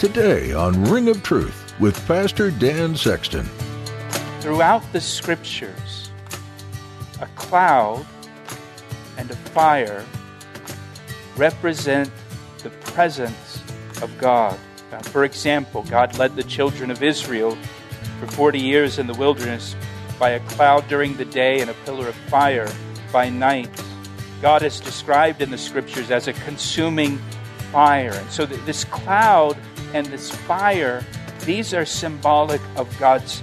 Today on Ring of Truth with Pastor Dan Sexton. Throughout the scriptures, a cloud and a fire represent the presence of God. Now, for example, God led the children of Israel for 40 years in the wilderness by a cloud during the day and a pillar of fire by night. God is described in the scriptures as a consuming fire. And so this cloud and this fire, these are symbolic of God's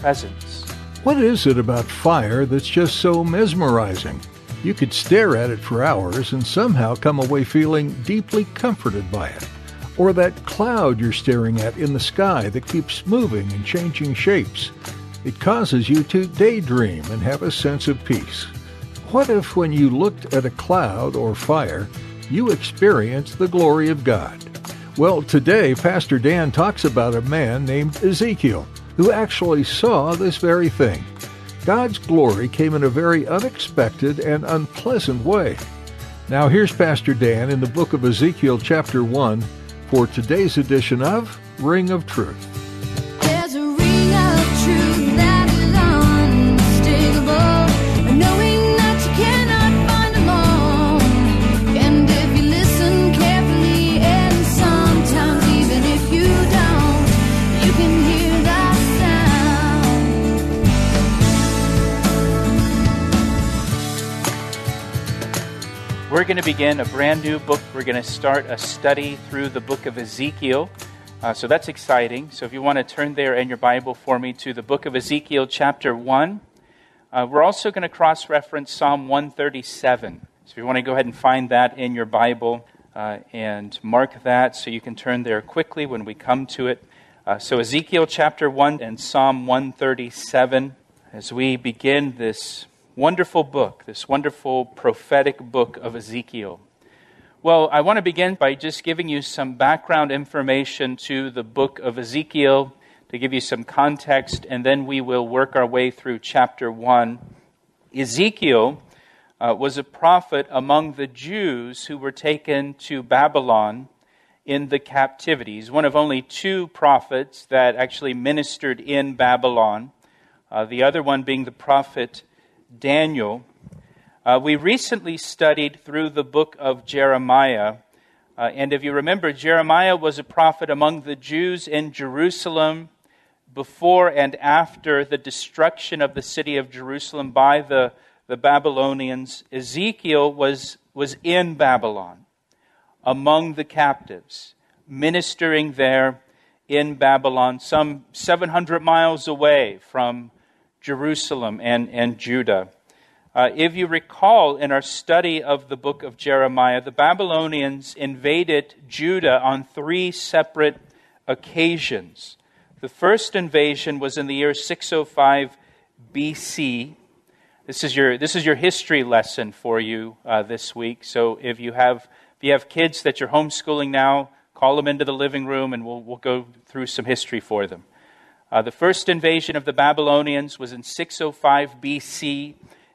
presence. What is it about fire that's just so mesmerizing? You could stare at it for hours and somehow come away feeling deeply comforted by it. Or that cloud you're staring at in the sky that keeps moving and changing shapes. It causes you to daydream and have a sense of peace. What if when you looked at a cloud or fire, you experience the glory of God? Well, today, Pastor Dan talks about a man named Ezekiel who actually saw this very thing. God's glory came in a very unexpected and unpleasant way. Now, here's Pastor Dan in the book of Ezekiel chapter 1 for today's edition of Ring of Truth. There's a ring of truth that is unmistakable, and knowing that you cannot. We're going to begin a brand new book. We're going to start a study through the book of Ezekiel. So that's exciting. So if you want to turn there in your Bible for me to the book of Ezekiel chapter 1. We're also going to cross-reference Psalm 137. So if you want to go ahead and find that in your Bible and mark that so you can turn there quickly when we come to it. So Ezekiel chapter 1 and Psalm 137 as we begin this wonderful book, this wonderful prophetic book of Ezekiel. Well, I want to begin by just giving you some background information to the book of Ezekiel to give you some context, and then we will work our way through chapter 1. Ezekiel was a prophet among the Jews who were taken to Babylon in the captivity. He's one of only two prophets that actually ministered in Babylon, the other one being the prophet Daniel. We recently studied through the book of Jeremiah. And if you remember, Jeremiah was a prophet among the Jews in Jerusalem before and after the destruction of the city of Jerusalem by the Babylonians. Ezekiel was in Babylon among the captives, ministering there in Babylon, some 700 miles away from Jerusalem and Judah. If you recall, in our study of the book of Jeremiah, the Babylonians invaded Judah on three separate occasions. The first invasion was in the year 605 BC. This is your history lesson for you this week. So if you have kids that you're homeschooling now, call them into the living room and we'll go through some history for them. The first invasion of the Babylonians was in 605 BC.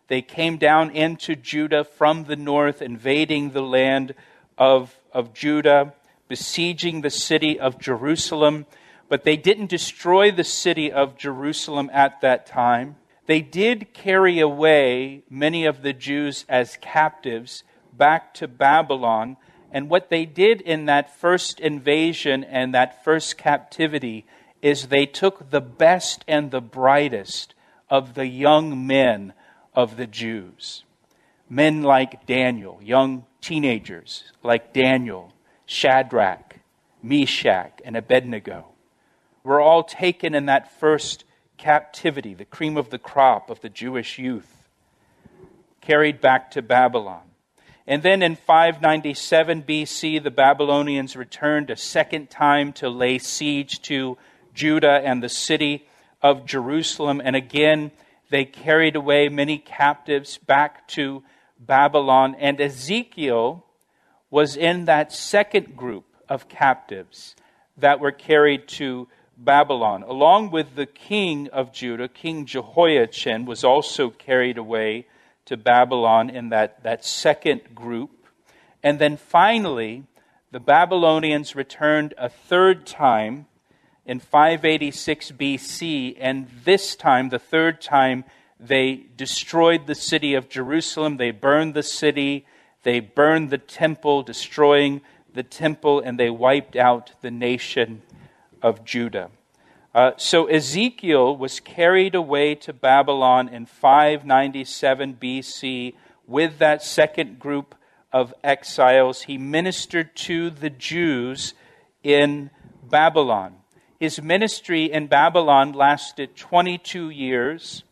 They came down into Judah from the north, invading the land of Judah, besieging the city of Jerusalem. But they didn't destroy the city of Jerusalem at that time. They did carry away many of the Jews as captives back to Babylon. And what they did in that first invasion and that first captivity is they took the best and the brightest of the young men of the Jews. Men like Daniel, young teenagers like Daniel, Shadrach, Meshach, and Abednego were all taken in that first captivity, the cream of the crop of the Jewish youth, carried back to Babylon. And then in 597 BC, the Babylonians returned a second time to lay siege to Judah and the city of Jerusalem. And again, they carried away many captives back to Babylon. And Ezekiel was in that second group of captives that were carried to Babylon. Along with the king of Judah, King Jehoiachin was also carried away to Babylon in that second group. And then finally, the Babylonians returned a third time in 586 BC, and this time, the third time, they destroyed the city of Jerusalem. They burned the city, they burned the temple, destroying the temple, and they wiped out the nation of Judah. So Ezekiel was carried away to Babylon in 597 BC with that second group of exiles. He ministered to the Jews in Babylon. His ministry in Babylon lasted 22 years.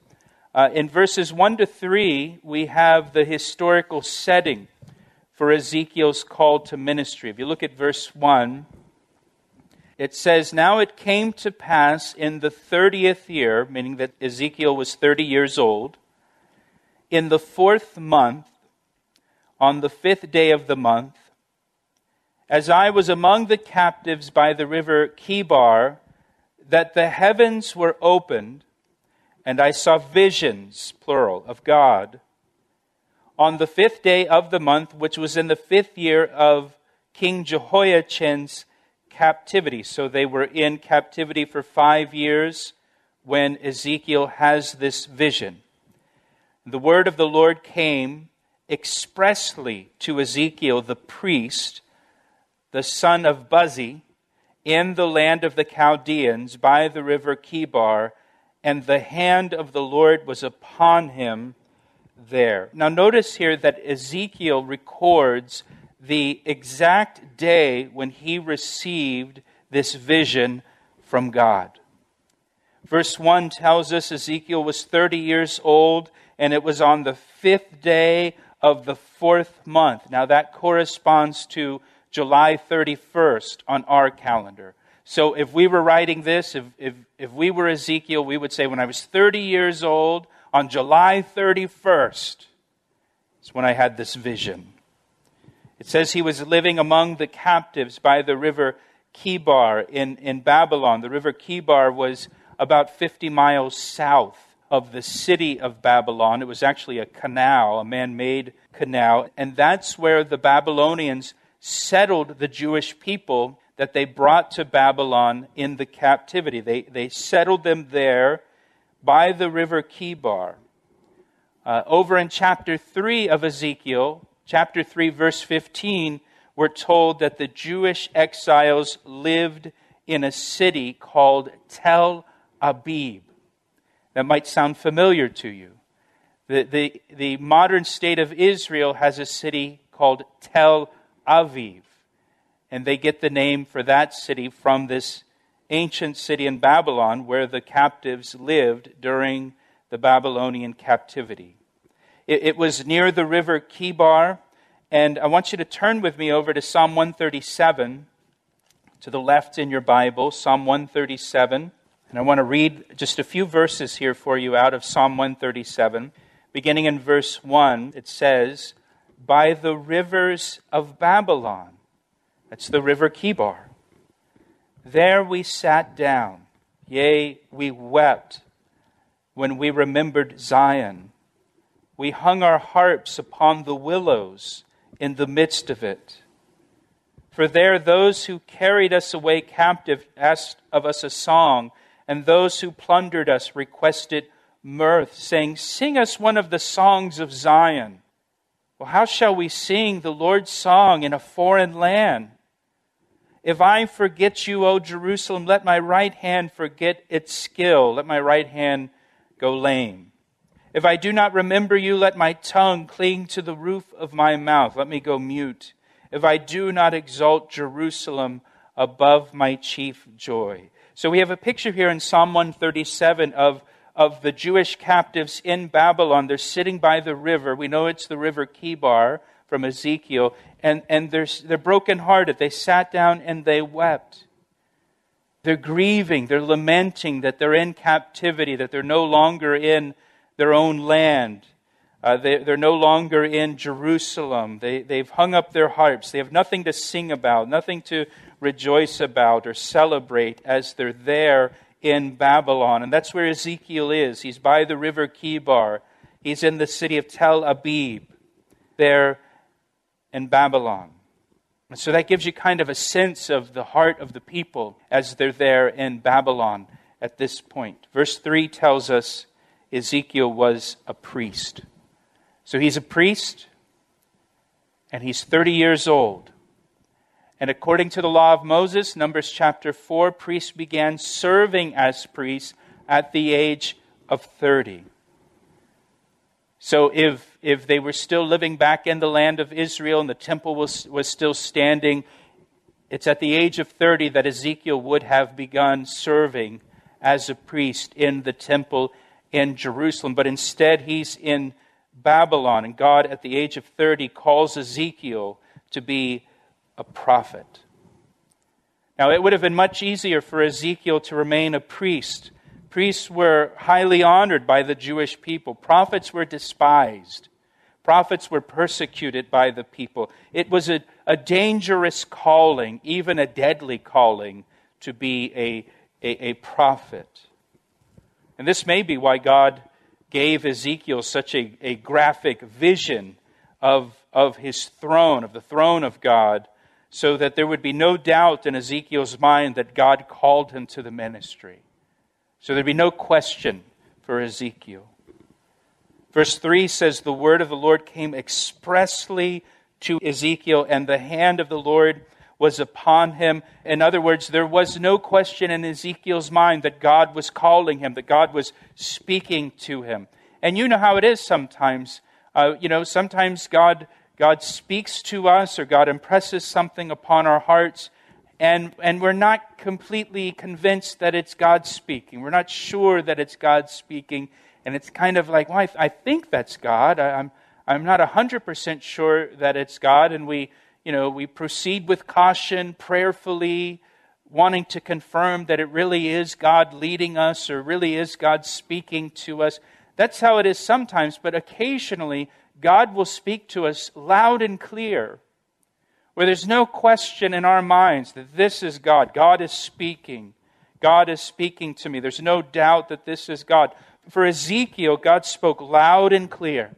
In verses 1 to 3, we have the historical setting for Ezekiel's call to ministry. If you look at verse 1, it says, "Now it came to pass in the 30th year," meaning that Ezekiel was 30 years old, "in the 4th month, on the 5th day of the month, as I was among the captives by the river Kibar, that the heavens were opened, and I saw visions," plural, "of God. On the 5th day of the month, which was in the 5th year of King Jehoiachin's captivity." So they were in captivity for 5 years when Ezekiel has this vision. "The word of the Lord came expressly to Ezekiel, the priest, the son of Buzi, in the land of the Chaldeans by the river Kebar, and the hand of the Lord was upon him there." Now notice here that Ezekiel records the exact day when he received this vision from God. Verse 1 tells us Ezekiel was 30 years old, and it was on the 5th day of the 4th month. Now that corresponds to July 31st on our calendar. So if we were writing this, if we were Ezekiel, we would say, when I was 30 years old, on July 31st, is when I had this vision. It says he was living among the captives by the river Kibar in Babylon. The river Kibar was about 50 miles south of the city of Babylon. It was actually a canal, a man-made canal. And that's where the Babylonians settled the Jewish people that they brought to Babylon in the captivity. They settled them there by the river Kibar. Over in chapter 3 of Ezekiel, Chapter 3, verse 15, we're told that the Jewish exiles lived in a city called Tel-Abib. That might sound familiar to you. The modern state of Israel has a city called Tel-Aviv. And they get the name for that city from this ancient city in Babylon where the captives lived during the Babylonian captivity. It was near the river Kibar, and I want you to turn with me over to Psalm 137, to the left in your Bible, Psalm 137. And I want to read just a few verses here for you out of Psalm 137. Beginning in verse 1, it says, "By the rivers of Babylon," that's the river Kibar, "there we sat down, yea, we wept when we remembered Zion. We hung our harps upon the willows in the midst of it. For there those who carried us away captive asked of us a song, and those who plundered us requested mirth, saying, 'Sing us one of the songs of Zion.' Well, how shall we sing the Lord's song in a foreign land? If I forget you, O Jerusalem, let my right hand forget its skill. Let my right hand go lame. If I do not remember you, let my tongue cling to the roof of my mouth. Let me go mute. If I do not exalt Jerusalem above my chief joy." So we have a picture here in Psalm 137 of the Jewish captives in Babylon. They're sitting by the river. We know it's the river Kibar, from Ezekiel. And they're brokenhearted. They sat down and they wept. They're grieving. They're lamenting that they're in captivity, that they're no longer in their own land. They're no longer in Jerusalem. They've hung up their harps. They have nothing to sing about, nothing to rejoice about or celebrate as they're there in Babylon. And that's where Ezekiel is. He's by the river Kibar. He's in the city of Tel-Abib, there in Babylon. And so that gives you kind of a sense of the heart of the people as they're there in Babylon at this point. Verse 3 tells us Ezekiel was a priest. So he's a priest, and he's 30 years old. And according to the law of Moses, Numbers chapter 4, priests began serving as priests at the age of 30. So if they were still living back in the land of Israel and the temple was still standing, it's at the age of 30 that Ezekiel would have begun serving as a priest in the temple in Jerusalem. But instead, he's in Babylon, and God at the age of 30 calls Ezekiel to be a prophet. Now, it would have been much easier for Ezekiel to remain a priest. Priests were highly honored by the Jewish people. Prophets were despised. Prophets were persecuted by the people. It was a dangerous calling, even a deadly calling, to be a prophet. And this may be why God gave Ezekiel such a graphic vision of his throne, of the throne of God, so that there would be no doubt in Ezekiel's mind that God called him to the ministry. So there'd be no question for Ezekiel. Verse 3 says, the word of the Lord came expressly to Ezekiel, and the hand of the Lord was upon him. In other words, there was no question in Ezekiel's mind that God was calling him, that God was speaking to him. And you know how it is sometimes. Sometimes God speaks to us, or God impresses something upon our hearts, and we're not completely convinced that it's God speaking. We're not sure that it's God speaking, and it's kind of like, well, I think that's God. I'm not 100% sure that it's God, and we proceed with caution, prayerfully, wanting to confirm that it really is God leading us or really is God speaking to us. That's how it is sometimes, but occasionally God will speak to us loud and clear, where there's no question in our minds that this is God. God is speaking. God is speaking to me. There's no doubt that this is God. For Ezekiel, God spoke loud and clear.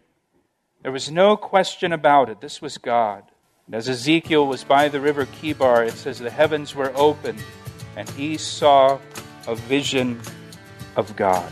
There was no question about it. This was God. And as Ezekiel was by the river Kibar, it says the heavens were open, and he saw a vision of God.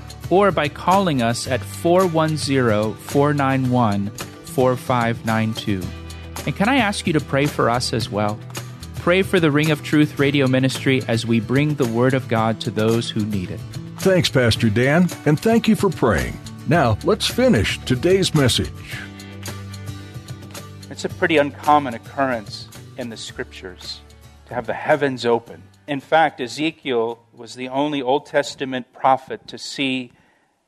or by calling us at 410-491-4592. And can I ask you to pray for us as well? Pray for the Ring of Truth radio ministry as we bring the Word of God to those who need it. Thanks, Pastor Dan, and thank you for praying. Now, let's finish today's message. It's a pretty uncommon occurrence in the Scriptures to have the heavens open. In fact, Ezekiel was the only Old Testament prophet to see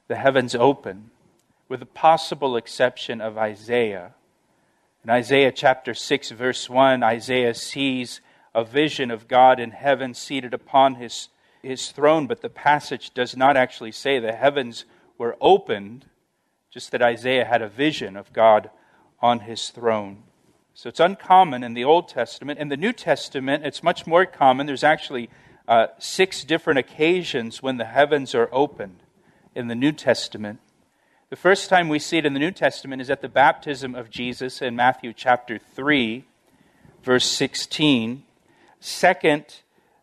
the heavens open, with the possible exception of Isaiah. In Isaiah chapter 6, verse 1, Isaiah sees a vision of God in heaven seated upon his throne, but the passage does not actually say the heavens were opened, just that Isaiah had a vision of God on his throne. So it's uncommon in the Old Testament. In the New Testament, it's much more common. There's actually 6 different occasions when the heavens are opened in the New Testament. The first time we see it in the New Testament is at the baptism of Jesus in Matthew chapter 3, verse 16. Second,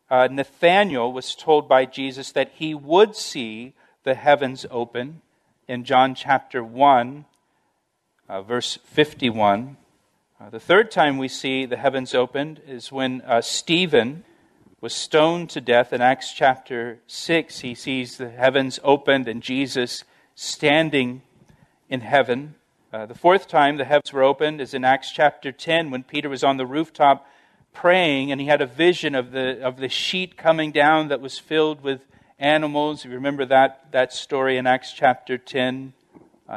Nathanael was told by Jesus that he would see the heavens open in John chapter 1, verse 51. The third time we see the heavens opened is when Stephen was stoned to death. In Acts chapter 6, he sees the heavens opened and Jesus standing in heaven. The fourth time the heavens were opened is in Acts chapter 10 when Peter was on the rooftop praying and he had a vision of the sheet coming down that was filled with animals. You remember that story in Acts chapter 10.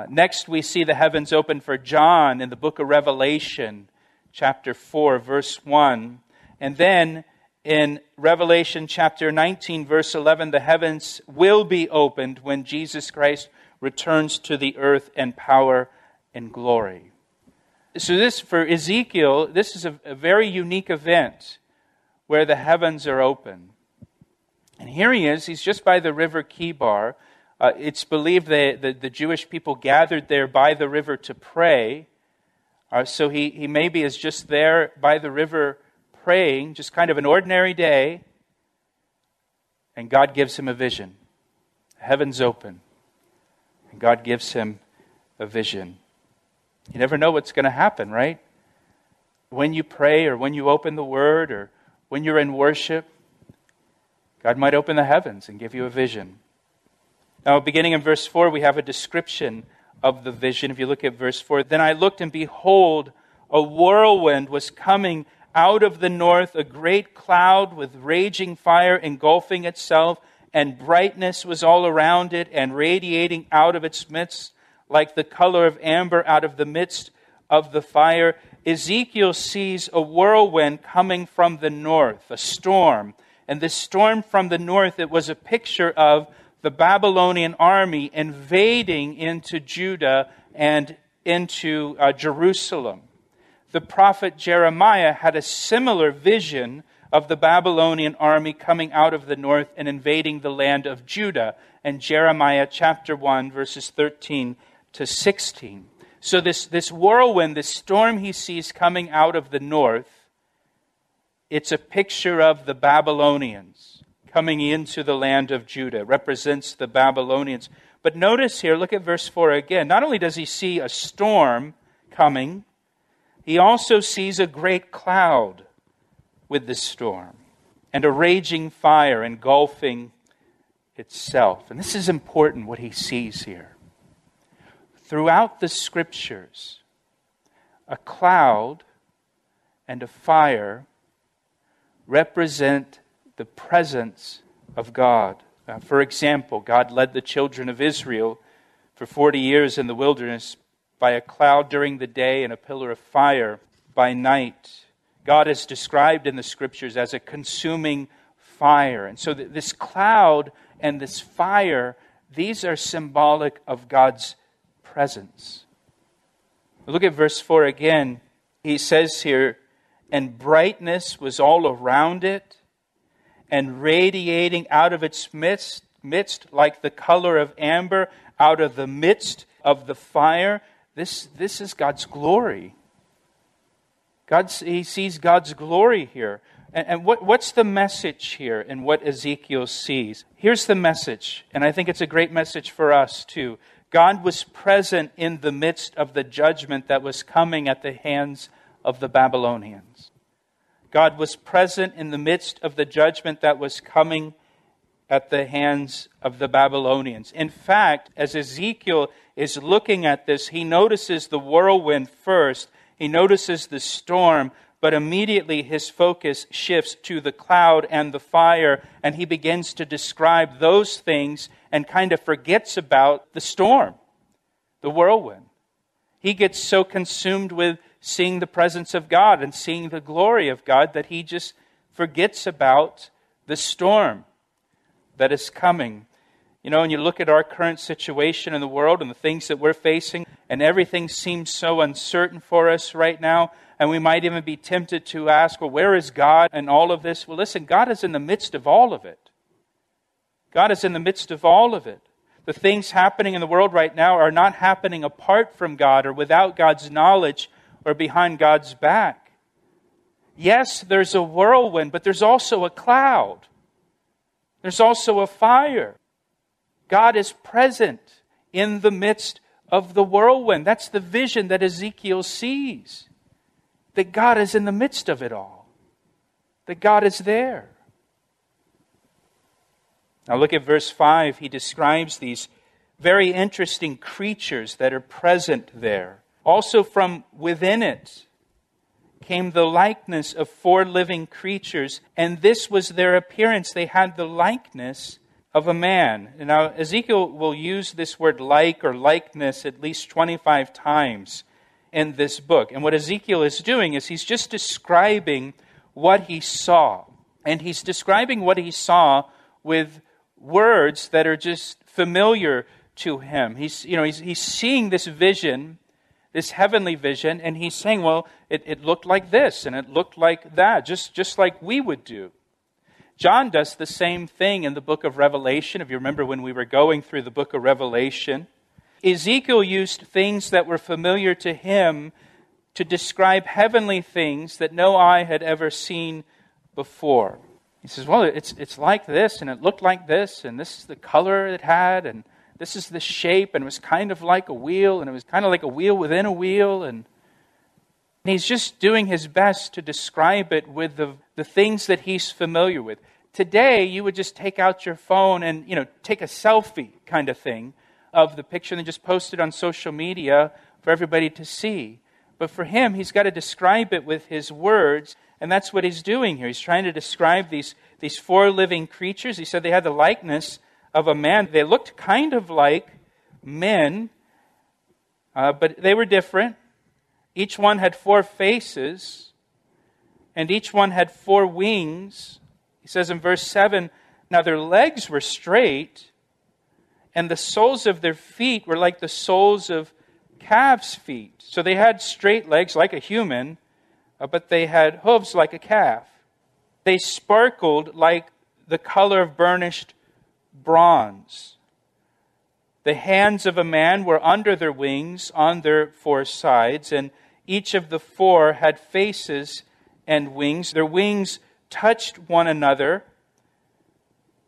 Next we see the heavens open for John in the book of Revelation chapter 4 verse 1. And then in Revelation chapter 19 verse 11 the heavens will be opened when Jesus Christ returns to the earth in power and glory. So this, for Ezekiel, this is a very unique event where the heavens are open. And here he is, he's just by the river Kibar. It's believed that the Jewish people gathered there by the river to pray. So he maybe is just there by the river praying, just kind of an ordinary day. And God gives him a vision. Heavens open. And God gives him a vision. You never know what's going to happen, right? When you pray or when you open the Word or when you're in worship, God might open the heavens and give you a vision. Now, beginning in verse 4, we have a description of the vision. If you look at verse 4, "Then I looked and behold, a whirlwind was coming out of the north, a great cloud with raging fire engulfing itself, and brightness was all around it and radiating out of its midst, like the color of amber out of the midst of the fire." Ezekiel sees a whirlwind coming from the north, a storm. And this storm from the north, it was a picture of the Babylonian army invading into Judah and into Jerusalem. The prophet Jeremiah had a similar vision of the Babylonian army coming out of the north and invading the land of Judah. And Jeremiah chapter 1, verses 13 to 16. So this whirlwind, this storm he sees coming out of the north, it's a picture of the Babylonians coming into the land of Judah, represents the Babylonians. But notice here, look at verse 4 again. Not only does he see a storm coming, he also sees a great cloud with the storm and a raging fire engulfing itself. And this is important, what he sees here. Throughout the Scriptures, a cloud and a fire represent the presence of God. For example, God led the children of Israel for 40 years in the wilderness by a cloud during the day and a pillar of fire by night. God is described in the Scriptures as a consuming fire. And so this cloud and this fire, these are symbolic of God's presence. Look at verse 4 again. He says here, "And brightness was all around it, and radiating out of its midst like the color of amber, out of the midst of the fire." This is God's glory. He sees God's glory here. And what's the message here in what Ezekiel sees? Here's the message, and I think it's a great message for us too. God was present in the midst of the judgment that was coming at the hands of the Babylonians. God was present in the midst of the judgment that was coming at the hands of the Babylonians. In fact, as Ezekiel is looking at this, he notices the whirlwind first. He notices the storm, but immediately his focus shifts to the cloud and the fire, and he begins to describe those things and kind of forgets about the storm, the whirlwind. He gets so consumed with seeing the presence of God and seeing the glory of God that he just forgets about the storm that is coming. You know, and you look at our current situation in the world and the things that we're facing, and everything seems so uncertain for us right now. And we might even be tempted to ask, well, where is God in all of this? Well, listen, God is in the midst of all of it. God is in the midst of all of it. The things happening in the world right now are not happening apart from God or without God's knowledge or behind God's back. Yes, there's a whirlwind, but there's also a cloud. There's also a fire. God is present in the midst of the whirlwind. That's the vision that Ezekiel sees. that God is in the midst of it all, that God is there. Now look at verse 5. He describes these very interesting creatures that are present there. Also from within it came the likeness of four living creatures, and this was their appearance. They had the likeness of a man. Now, Ezekiel will use this word like or likeness at least 25 times in this book. And what Ezekiel is doing is he's just describing what he saw. And he's describing what he saw with words that are just familiar to him. He's seeing this vision, this heavenly vision, and he's saying, well, it looked like this and it looked like that, just like we would do. John does the same thing in the book of Revelation. If you remember when we were going through the book of Revelation, Ezekiel used things that were familiar to him to describe heavenly things that no eye had ever seen before. He says, well, it's like this, and it looked like this, and this is the color it had, and this is the shape, and it was kind of like a wheel, and it was kind of like a wheel within a wheel, and he's just doing his best to describe it with the things that he's familiar with. Today, you would just take out your phone and, take a selfie kind of thing of the picture and just post it on social media for everybody to see. But for him, he's got to describe it with his words, and that's what he's doing here. He's trying to describe these four living creatures. He said they had the likeness of a man. They looked kind of like men, but they were different. Each one had four faces, and each one had four wings. He says in verse 7, now their legs were straight, and the soles of their feet were like the soles of calves' feet. So they had straight legs like a human, but they had hooves like a calf. They sparkled like the color of burnished bronze. The hands of a man were under their wings on their four sides, and each of the four had faces and wings. Their wings touched one another.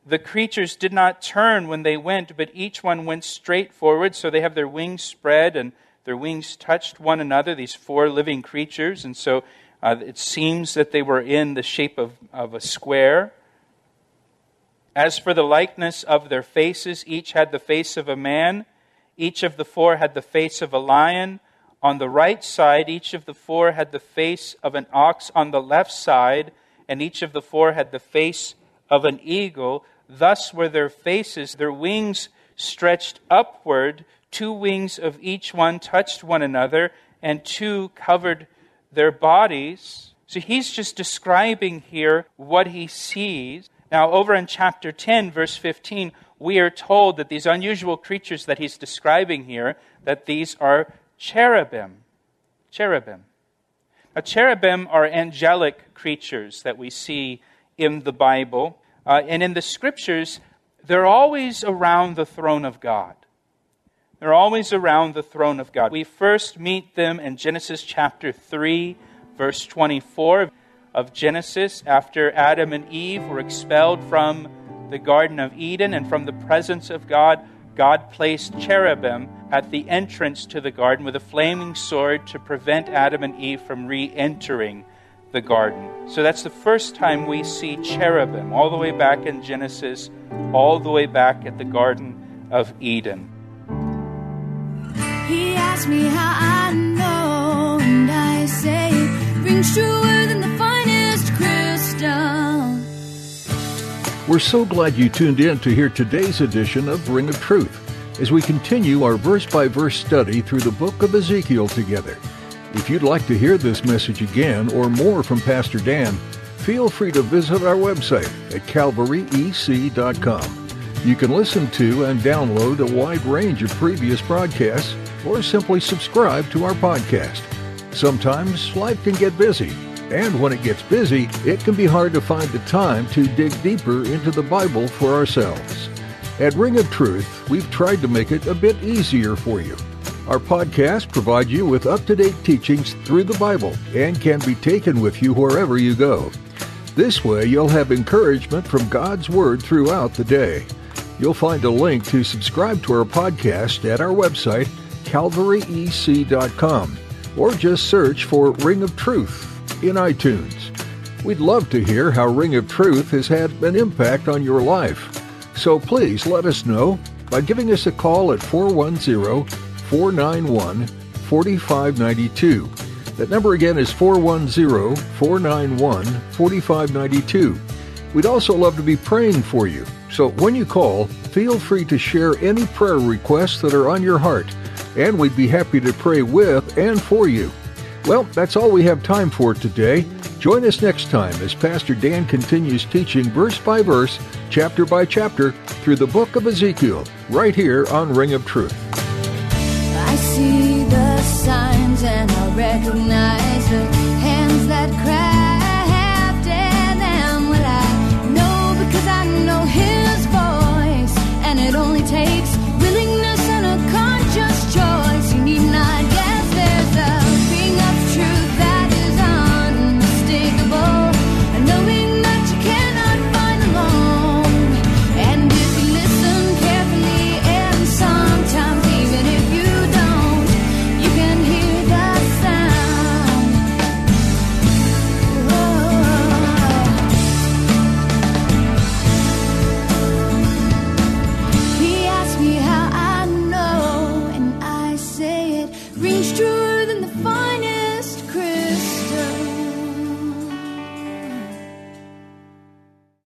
The creatures did not turn when they went, but each one went straight forward. So they have their wings spread, and their wings touched one another, these four living creatures. And so it seems that they were in the shape of a square. As for the likeness of their faces, each had the face of a man. Each of the four had the face of a lion. On the right side, each of the four had the face of an ox on the left side, and each of the four had the face of an eagle. Thus were their faces, their wings stretched upward. Two wings of each one touched one another, and two covered their bodies. So he's just describing here what he sees. Now, over in chapter 10, verse 15, we are told that these unusual creatures that he's describing here, that these are cherubim. Cherubim. Now, cherubim are angelic creatures that we see in the Bible. And in the Scriptures, they're always around the throne of God. They're always around the throne of God. We first meet them in Genesis chapter 3, verse 24. Of Genesis, after Adam and Eve were expelled from the Garden of Eden and from the presence of God, God placed cherubim at the entrance to the garden with a flaming sword to prevent Adam and Eve from re-entering the garden. So that's the first time we see cherubim, all the way back in Genesis, all the way back at the Garden of Eden. He asked me how I know, and I say, rings truer than the finest crystal. We're so glad you tuned in to hear today's edition of Ring of Truth as we continue our verse-by-verse study through the book of Ezekiel together. If you'd like to hear this message again or more from Pastor Dan, feel free to visit our website at calvaryec.com. You can listen to and download a wide range of previous broadcasts or simply subscribe to our podcast. Sometimes life can get busy, and when it gets busy, it can be hard to find the time to dig deeper into the Bible for ourselves. At Ring of Truth, we've tried to make it a bit easier for you. Our podcast provides you with up-to-date teachings through the Bible and can be taken with you wherever you go. This way, you'll have encouragement from God's Word throughout the day. You'll find a link to subscribe to our podcast at our website, calvaryec.com. or just search for Ring of Truth in iTunes. We'd love to hear how Ring of Truth has had an impact on your life. So please let us know by giving us a call at 410-491-4592. That number again is 410-491-4592. We'd also love to be praying for you. So when you call, feel free to share any prayer requests that are on your heart, and we'd be happy to pray with and for you. Well, that's all we have time for today. Join us next time as Pastor Dan continues teaching verse by verse, chapter by chapter, through the book of Ezekiel, right here on Ring of Truth. I see the signs and I recognize the hands that cry. Rings true.